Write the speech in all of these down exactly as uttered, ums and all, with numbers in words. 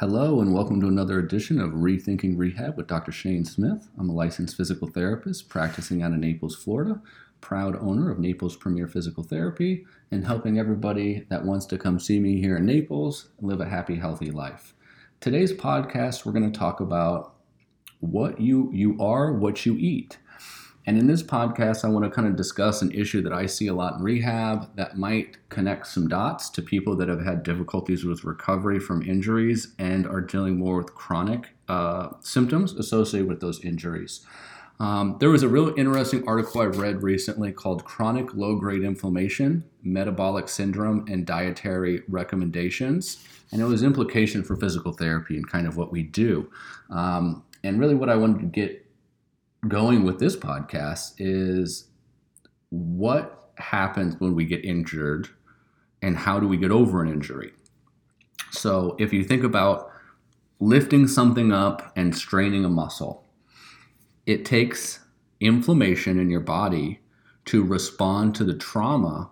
Hello and welcome to another edition of Rethinking Rehab with Doctor Shane Smith. I'm a licensed physical therapist practicing out of Naples, Florida, proud owner of Naples Premier Physical Therapy, and helping everybody that wants to come see me here in Naples live a happy, healthy life. Today's podcast, we're going to talk about what you, you are, what you eat. And in this podcast, I want to kind of discuss an issue that I see a lot in rehab that might connect some dots to people that have had difficulties with recovery from injuries and are dealing more with chronic uh, symptoms associated with those injuries. Um, there was a real interesting article I read recently called Chronic Low-Grade Inflammation, Metabolic Syndrome, and Dietary Recommendations, and it was implication for physical therapy and kind of what we do. Um, and really what I wanted to get going with this podcast is what happens when we get injured and how do we get over an injury. So if you think about lifting something up and straining a muscle, it takes inflammation in your body to respond to the trauma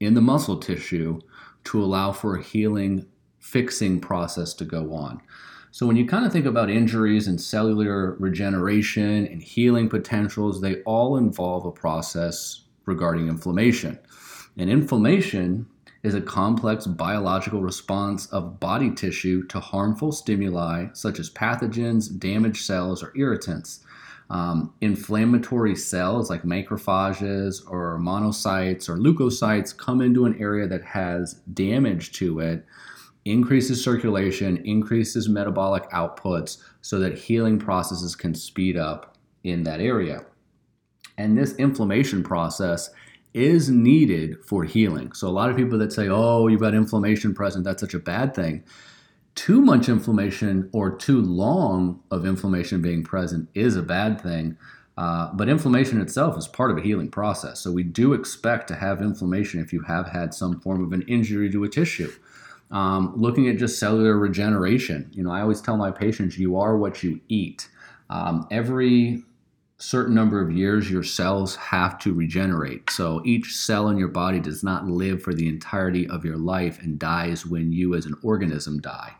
in the muscle tissue to allow for a healing, fixing process to go on. So when you kind of think about injuries and cellular regeneration and healing potentials, they all involve a process regarding inflammation. And inflammation is a complex biological response of body tissue to harmful stimuli such as pathogens, damaged cells, or irritants. Um, inflammatory cells like macrophages or monocytes or leukocytes come into an area that has damage to it, increases circulation, increases metabolic outputs so that healing processes can speed up in that area. And this inflammation process is needed for healing. So a lot of people that say, oh, you've got inflammation present, that's such a bad thing. Too much inflammation or too long of inflammation being present is a bad thing. Uh, but inflammation itself is part of a healing process. So we do expect to have inflammation if you have had some form of an injury to a tissue. Um, looking at just cellular regeneration, you know, I always tell my patients, you are what you eat. Um, every certain number of years, your cells have to regenerate. So each cell in your body does not live for the entirety of your life and dies when you as an organism die.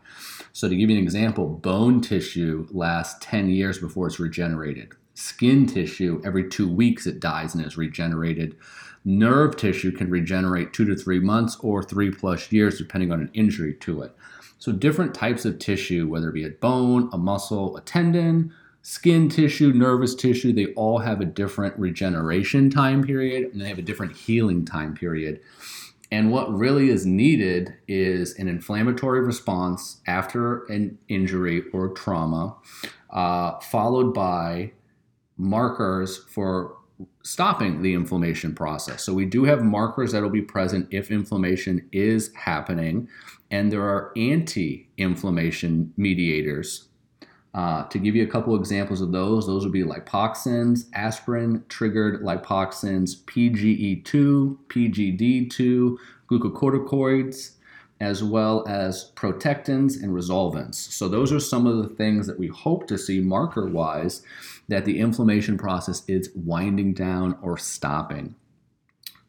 So to give you an example, bone tissue lasts ten years before it's regenerated. Skin tissue, every two weeks it dies and is regenerated. Nerve tissue can regenerate two to three months or three plus years, depending on an injury to it. So different types of tissue, whether it be a bone, a muscle, a tendon, skin tissue, nervous tissue, they all have a different regeneration time period and they have a different healing time period. And what really is needed is an inflammatory response after an injury or trauma, uh, followed by markers for stopping the inflammation process. So we do have markers that will be present if inflammation is happening, and there are anti-inflammation mediators. Uh, to give you a couple examples of those, those would be lipoxins, aspirin-triggered lipoxins, P G E two, P G D two, glucocorticoids, as well as protectins and resolvents. So those are some of the things that we hope to see marker-wise that the inflammation process is winding down or stopping.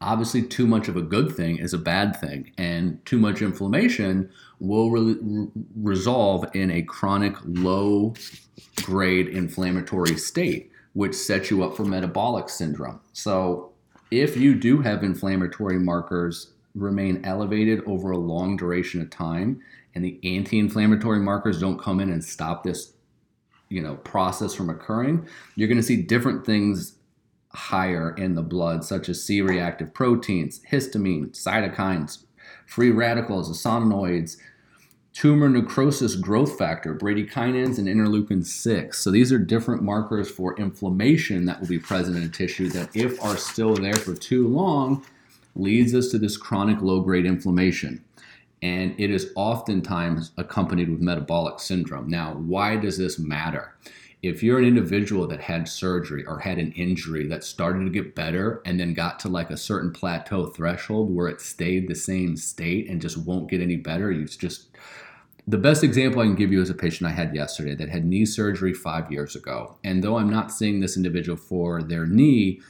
Obviously, too much of a good thing is a bad thing, and too much inflammation will re- re- resolve in a chronic low-grade inflammatory state, which sets you up for metabolic syndrome. So if you do have inflammatory markers remain elevated over a long duration of time, and the anti-inflammatory markers don't come in and stop this you know, process from occurring, you're going to see different things higher in the blood, such as C-reactive proteins, histamine, cytokines, free radicals, eicosanoids, tumor necrosis growth factor, bradykinins, and interleukin six. So these are different markers for inflammation that will be present in a tissue that, if are still there for too long, leads us to this chronic low-grade inflammation. And it is oftentimes accompanied with metabolic syndrome. Now, why does this matter? If you're an individual that had surgery or had an injury that started to get better and then got to like a certain plateau threshold where it stayed the same state and just won't get any better, you just... The best example I can give you is a patient I had yesterday that had knee surgery five years ago. And though I'm not seeing this individual for their knee,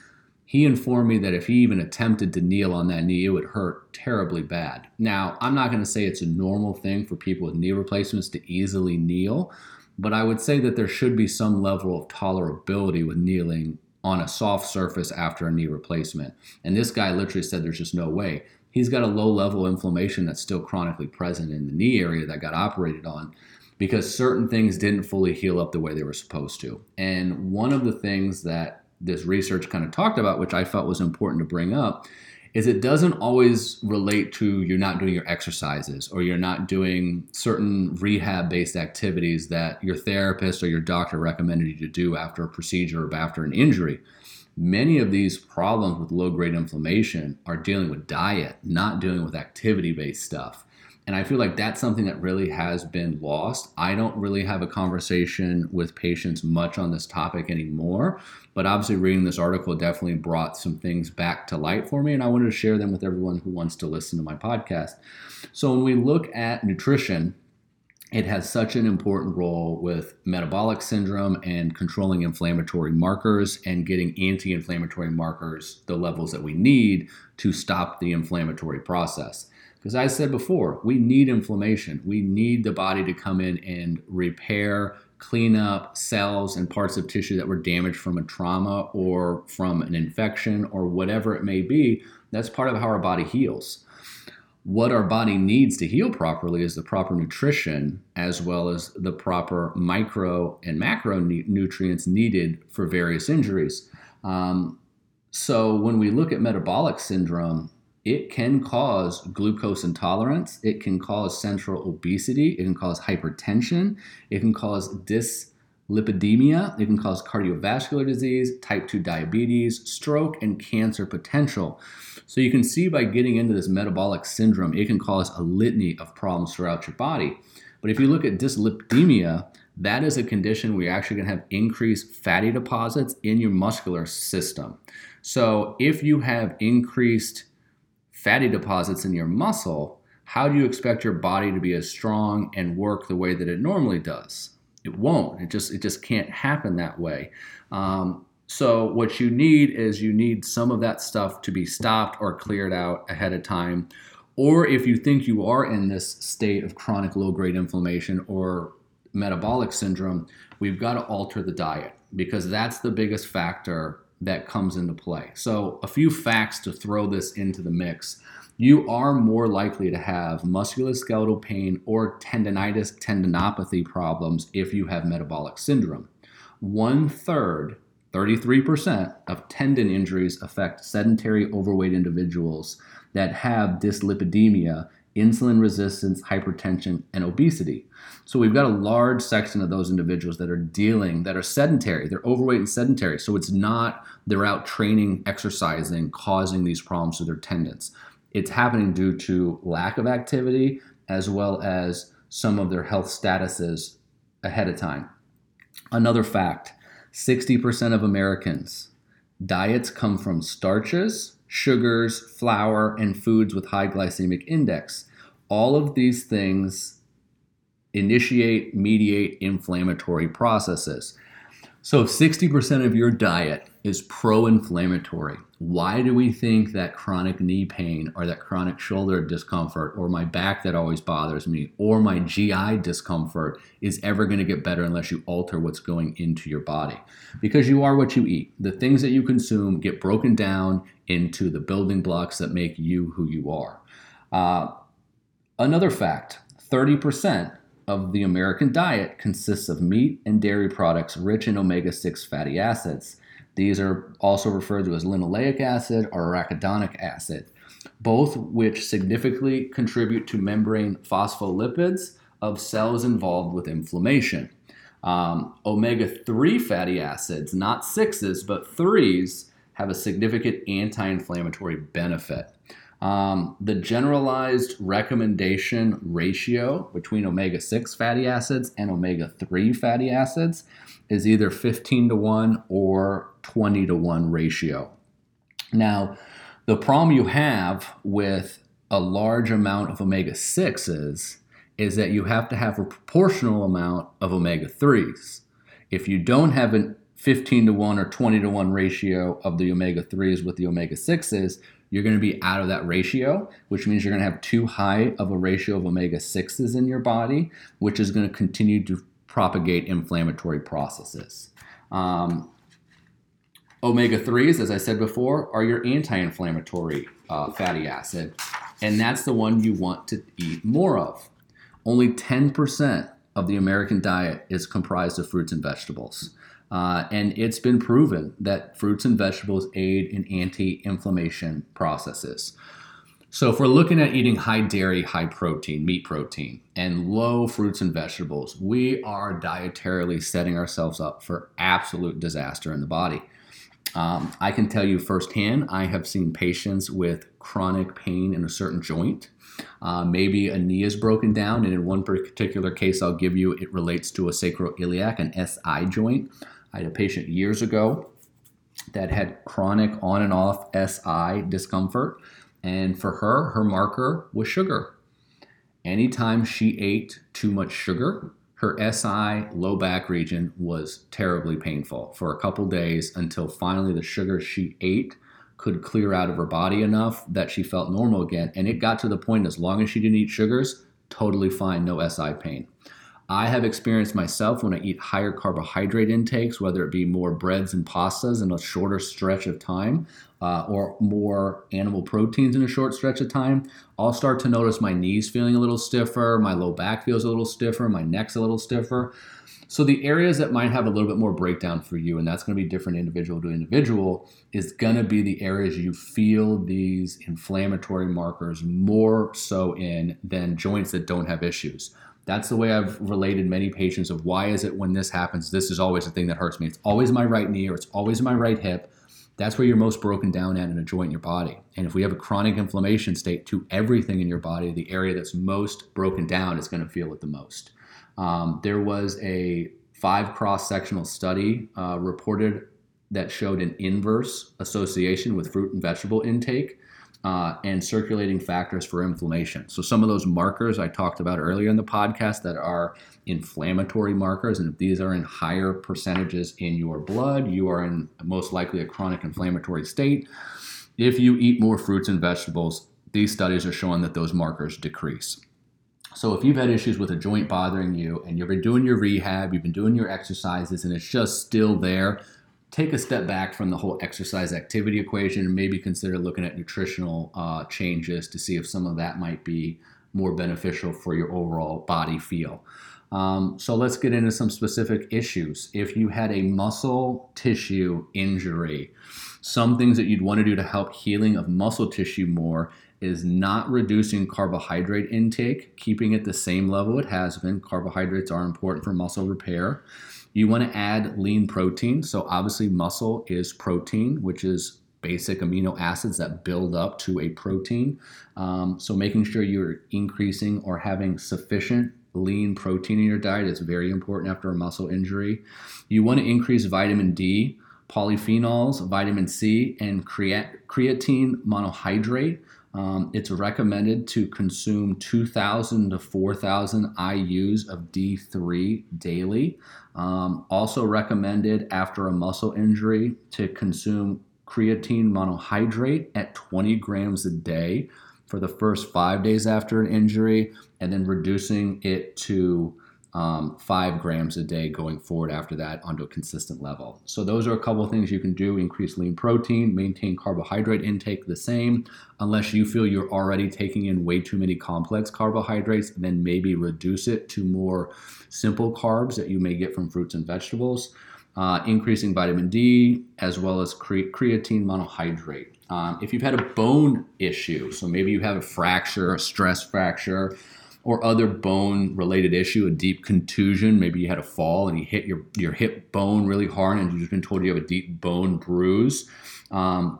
He informed me that if he even attempted to kneel on that knee, it would hurt terribly bad. Now, I'm not going to say it's a normal thing for people with knee replacements to easily kneel, but I would say that there should be some level of tolerability with kneeling on a soft surface after a knee replacement. And this guy literally said there's just no way. He's got a low level inflammation that's still chronically present in the knee area that got operated on because certain things didn't fully heal up the way they were supposed to. And one of the things that this research kind of talked about, which I felt was important to bring up, is it doesn't always relate to you're not doing your exercises or you're not doing certain rehab-based activities that your therapist or your doctor recommended you to do after a procedure or after an injury. Many of these problems with low-grade inflammation are dealing with diet, not dealing with activity-based stuff. And I feel like that's something that really has been lost. I don't really have a conversation with patients much on this topic anymore, but obviously reading this article definitely brought some things back to light for me, and I wanted to share them with everyone who wants to listen to my podcast. So when we look at nutrition, it has such an important role with metabolic syndrome and controlling inflammatory markers and getting anti-inflammatory markers, the levels that we need to stop the inflammatory process. Because I said before, we need inflammation. We need the body to come in and repair, clean up cells and parts of tissue that were damaged from a trauma or from an infection or whatever it may be. That's part of how our body heals. What our body needs to heal properly is the proper nutrition as well as the proper micro and macro nutrients needed for various injuries. Um, so when we look at metabolic syndrome, it can cause glucose intolerance, it can cause central obesity, it can cause hypertension, it can cause dyslipidemia, it can cause cardiovascular disease, type two diabetes, stroke, and cancer potential. So you can see by getting into this metabolic syndrome, it can cause a litany of problems throughout your body. But if you look at dyslipidemia, that is a condition where you're actually going to have increased fatty deposits in your muscular system. So if you have increased fatty deposits in your muscle, how do you expect your body to be as strong and work the way that it normally does? It won't. It just it just can't happen that way. Um, so what you need is you need some of that stuff to be stopped or cleared out ahead of time. Or if you think you are in this state of chronic low-grade inflammation or metabolic syndrome, we've got to alter the diet because that's the biggest factor that comes into play. So a few facts to throw this into the mix. You are more likely to have musculoskeletal pain or tendinitis, tendinopathy problems if you have metabolic syndrome. One third, thirty-three percent of tendon injuries affect sedentary overweight individuals that have dyslipidemia, insulin resistance, hypertension, and obesity. So we've got a large section of those individuals that are dealing, that are sedentary, they're overweight and sedentary. So it's not they're out training, exercising, causing these problems to their tendons. It's happening due to lack of activity as well as some of their health statuses ahead of time. Another fact, sixty percent of Americans, diets come from starches, sugars, flour, and foods with high glycemic index. All of these things initiate, mediate inflammatory processes. So if sixty percent of your diet is pro-inflammatory, why do we think that chronic knee pain or that chronic shoulder discomfort or my back that always bothers me or my G I discomfort is ever going to get better unless you alter what's going into your body? Because you are what you eat. The things that you consume get broken down into the building blocks that make you who you are. Uh, another fact, thirty percent of the American diet consists of meat and dairy products rich in omega six fatty acids. These are also referred to as linoleic acid or arachidonic acid, both which significantly contribute to membrane phospholipids of cells involved with inflammation. Um, omega three fatty acids, not sixes, but threes, have a significant anti-inflammatory benefit. Um, the generalized recommendation ratio between omega six fatty acids and omega three fatty acids is either fifteen to one or twenty to one ratio. Now, the problem you have with a large amount of omega sixes is that you have to have a proportional amount of omega threes. If you don't have an fifteen to one or twenty to one ratio of the omega threes with the omega sixes, you're going to be out of that ratio, which means you're going to have too high of a ratio of omega sixes in your body, which is going to continue to propagate inflammatory processes. Um, omega threes, as I said before, are your anti-inflammatory uh, fatty acid, and that's the one you want to eat more of. Only ten percent of the American diet is comprised of fruits and vegetables. Uh, and it's been proven that fruits and vegetables aid in anti-inflammation processes. So if we're looking at eating high dairy, high protein, meat protein, and low fruits and vegetables, we are dietarily setting ourselves up for absolute disaster in the body. Um, I can tell you firsthand, I have seen patients with chronic pain in a certain joint. Uh, maybe a knee is broken down, and in one particular case I'll give you, it relates to a sacroiliac, an S I joint. I had a patient years ago that had chronic on and off S I discomfort, and for her, her marker was sugar. Anytime she ate too much sugar, her S I low back region was terribly painful for a couple days until finally the sugar she ate could clear out of her body enough that she felt normal again. And it got to the point, as long as she didn't eat sugars, totally fine, no S I pain. I have experienced myself when I eat higher carbohydrate intakes, whether it be more breads and pastas in a shorter stretch of time, uh, or more animal proteins in a short stretch of time, I'll start to notice my knees feeling a little stiffer, my low back feels a little stiffer, my neck's a little stiffer. So the areas that might have a little bit more breakdown for you, and that's going to be different individual to individual, is going to be the areas you feel these inflammatory markers more so in than joints that don't have issues. That's the way I've related many patients of why is it when this happens, this is always the thing that hurts me. It's always my right knee or it's always my right hip. That's where you're most broken down at in a joint in your body. And if we have a chronic inflammation state to everything in your body, the area that's most broken down is going to feel it the most. Um, there was a five cross-sectional study uh, reported that showed an inverse association with fruit and vegetable intake uh, and circulating factors for inflammation. So some of those markers I talked about earlier in the podcast that are inflammatory markers, and if these are in higher percentages in your blood, you are in most likely a chronic inflammatory state. If you eat more fruits and vegetables, these studies are showing that those markers decrease. So if you've had issues with a joint bothering you and you've been doing your rehab, you've been doing your exercises, and it's just still there, take a step back from the whole exercise activity equation and maybe consider looking at nutritional uh, changes to see if some of that might be more beneficial for your overall body feel. Um, so let's get into some specific issues. If you had a muscle tissue injury, some things that you'd want to do to help healing of muscle tissue more is not reducing carbohydrate intake, keeping it the same level it has been. Carbohydrates are important for muscle repair. You want to add lean protein. So obviously muscle is protein, which is basic amino acids that build up to a protein. Um, so making sure you're increasing or having sufficient lean protein in your diet is very important after a muscle injury. You want to increase vitamin D, polyphenols, vitamin C, and creat- creatine monohydrate. Um, it's recommended to consume two thousand to four thousand I U's of D three daily. Um, also recommended after a muscle injury to consume creatine monohydrate at twenty grams a day for the first five days after an injury, and then reducing it to um, five grams a day going forward after that onto a consistent level. So those are a couple of things you can do. Increase lean protein, maintain carbohydrate intake the same, unless you feel you're already taking in way too many complex carbohydrates, then maybe reduce it to more simple carbs that you may get from fruits and vegetables. Uh, increasing vitamin D as well as cre- creatine monohydrate. Um, if you've had a bone issue, so maybe you have a fracture, a stress fracture, or other bone-related issue, a deep contusion, maybe you had a fall and you hit your, your hip bone really hard and you've been told you have a deep bone bruise, um,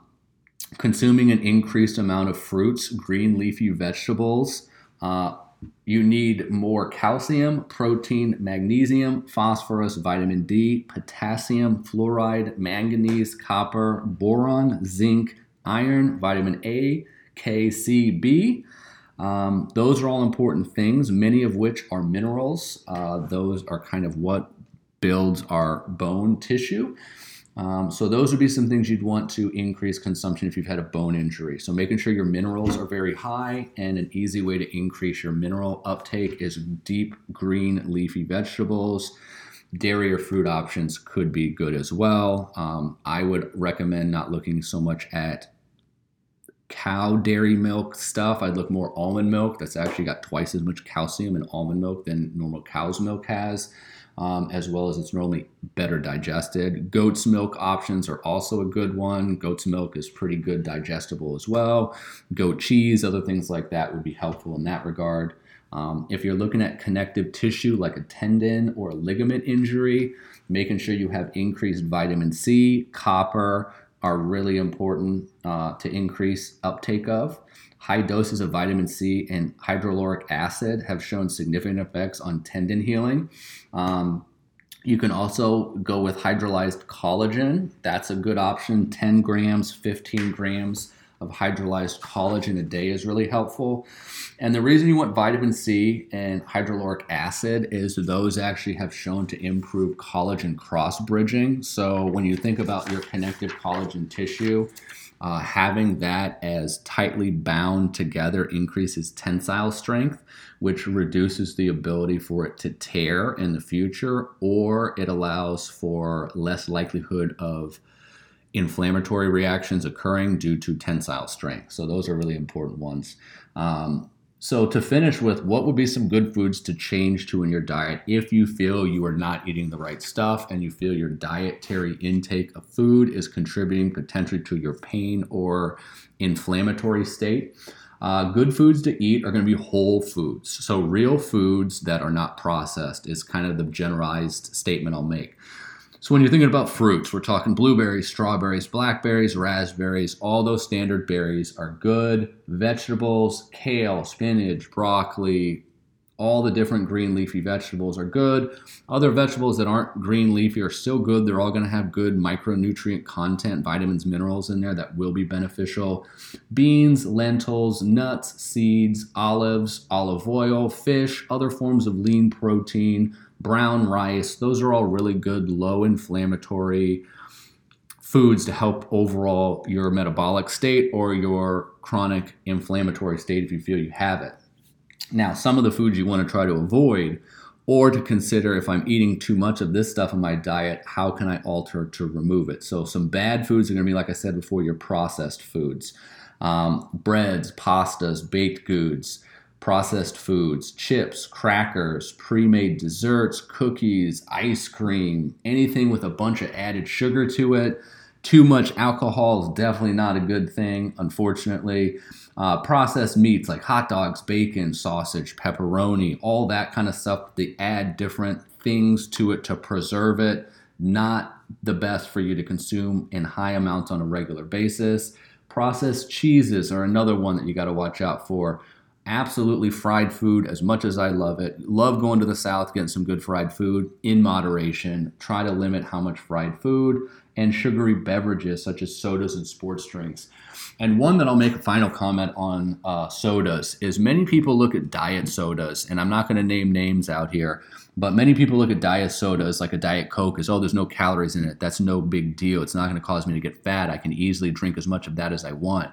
consuming an increased amount of fruits, green leafy vegetables, uh, you need more calcium, protein, magnesium, phosphorus, vitamin D, potassium, fluoride, manganese, copper, boron, zinc, iron, vitamin A, K, C, B. Um, those are all important things, many of which are minerals. Uh, those are kind of what builds our bone tissue. Um, so those would be some things you'd want to increase consumption if you've had a bone injury. So making sure your minerals are very high, and an easy way to increase your mineral uptake is deep green leafy vegetables. Dairy or fruit options could be good as well. Um, I would recommend not looking so much at cow dairy milk stuff. I'd look more almond milk. That's actually got twice as much calcium in almond milk than normal cow's milk has. Um, as well as it's normally better digested. Goat's milk options are also a good one. Goat's milk is pretty good digestible as well. Goat cheese, other things like that would be helpful in that regard. Um, if you're looking at connective tissue like a tendon or a ligament injury, making sure you have increased vitamin C, copper are really important uh, to increase uptake of. High doses of vitamin C and hyaluronic acid have shown significant effects on tendon healing. Um, you can also go with hydrolyzed collagen. That's a good option. ten grams, fifteen grams of hydrolyzed collagen a day is really helpful. And the reason you want vitamin C and hyaluronic acid is those actually have shown to improve collagen cross-bridging. So when you think about your connective collagen tissue, Uh, having that as tightly bound together increases tensile strength, which reduces the ability for it to tear in the future, or it allows for less likelihood of inflammatory reactions occurring due to tensile strength. So those are really important ones. Um, so to finish with, what would be some good foods to change to in your diet if you feel you are not eating the right stuff and you feel your dietary intake of food is contributing potentially to your pain or inflammatory state? Uh, good foods to eat are going to be whole foods. So real foods that are not processed is kind of the generalized statement I'll make. So when you're thinking about fruits, we're talking blueberries, strawberries, blackberries, raspberries, all those standard berries are good. Vegetables, kale, spinach, broccoli, all the different green leafy vegetables are good. Other vegetables that aren't green leafy are still good. They're all going to have good micronutrient content, vitamins, minerals in there that will be beneficial. Beans, lentils, nuts, seeds, olives, olive oil, fish, other forms of lean protein, brown rice, those are all really good low inflammatory foods to help overall your metabolic state or your chronic inflammatory state if you feel you have it. Now, some of the foods you want to try to avoid or to consider, if I'm eating too much of this stuff in my diet, how can I alter to remove it? So some bad foods are going to be, like I said before, your processed foods, um, breads, pastas, baked goods, processed foods, chips, crackers, pre-made desserts, cookies, ice cream, anything with a bunch of added sugar to it. Too much alcohol is definitely not a good thing, unfortunately. Uh, processed meats like hot dogs, bacon, sausage, pepperoni, all that kind of stuff, they add different things to it to preserve it. Not the best for you to consume in high amounts on a regular basis. Processed cheeses are another one that you got to watch out for. Absolutely fried food, as much as I love it. Love going to the South, getting some good fried food in moderation. Try to limit how much fried food and sugary beverages such as sodas and sports drinks. And one that I'll make a final comment on uh, sodas is many people look at diet sodas, and I'm not going to name names out here, but many people look at diet sodas like a Diet Coke as, oh, there's no calories in it. That's no big deal. It's not going to cause me to get fat. I can easily drink as much of that as I want.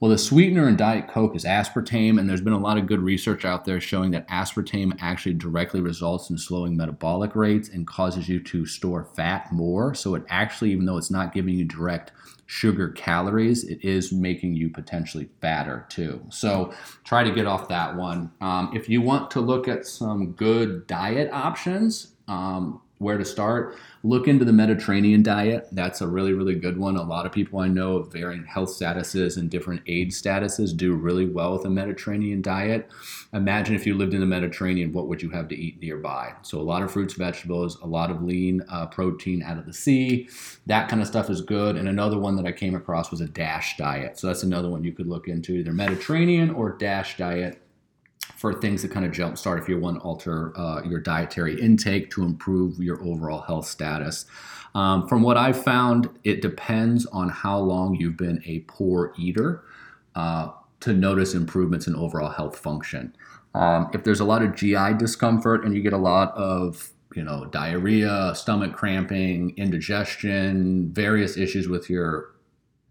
Well, the sweetener in Diet Coke is aspartame, and there's been a lot of good research out there showing that aspartame actually directly results in slowing metabolic rates and causes you to store fat more. So it actually, even though it's not giving you direct sugar calories, it is making you potentially fatter too. So try to get off that one. Um, if you want to look at some good diet options, um, where to start, look into the Mediterranean diet. That's a really, really good one. A lot of people I know of varying health statuses and different age statuses do really well with a Mediterranean diet. Imagine if you lived in the Mediterranean, what would you have to eat nearby? So a lot of fruits, vegetables, a lot of lean uh, protein out of the sea. That kind of stuff is good. And another one that I came across was a DASH diet. So that's another one you could look into, either Mediterranean or DASH diet, for things that kind of jumpstart if you want to alter uh, your dietary intake to improve your overall health status. Um, from what I've found, it depends on how long you've been a poor eater uh, to notice improvements in overall health function. Um, if there's a lot of G I discomfort and you get a lot of you know, diarrhea, stomach cramping, indigestion, various issues with your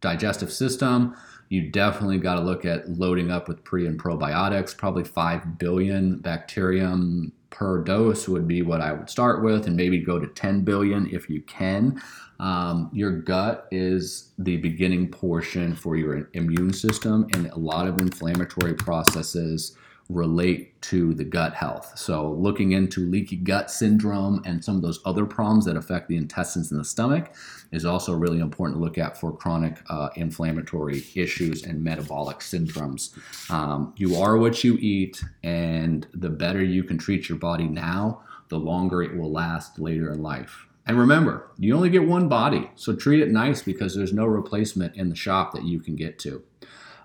digestive system, you definitely got to look at loading up with pre and probiotics. Probably five billion bacterium per dose would be what I would start with, and maybe go to ten billion if you can. Um, your gut is the beginning portion for your immune system, and a lot of inflammatory processes relate to the gut health. So looking into leaky gut syndrome and some of those other problems that affect the intestines and the stomach is also really important to look at for chronic uh, inflammatory issues and metabolic syndromes. Um, you are what you eat, and the better you can treat your body now, the longer it will last later in life. And remember, you only get one body, so treat it nice because there's no replacement in the shop that you can get to.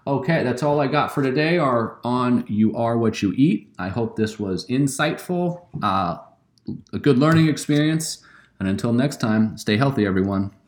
Okay, that's all I got for today are on You Are What You Eat. I hope this was insightful, uh, a good learning experience. And until next time, stay healthy, everyone.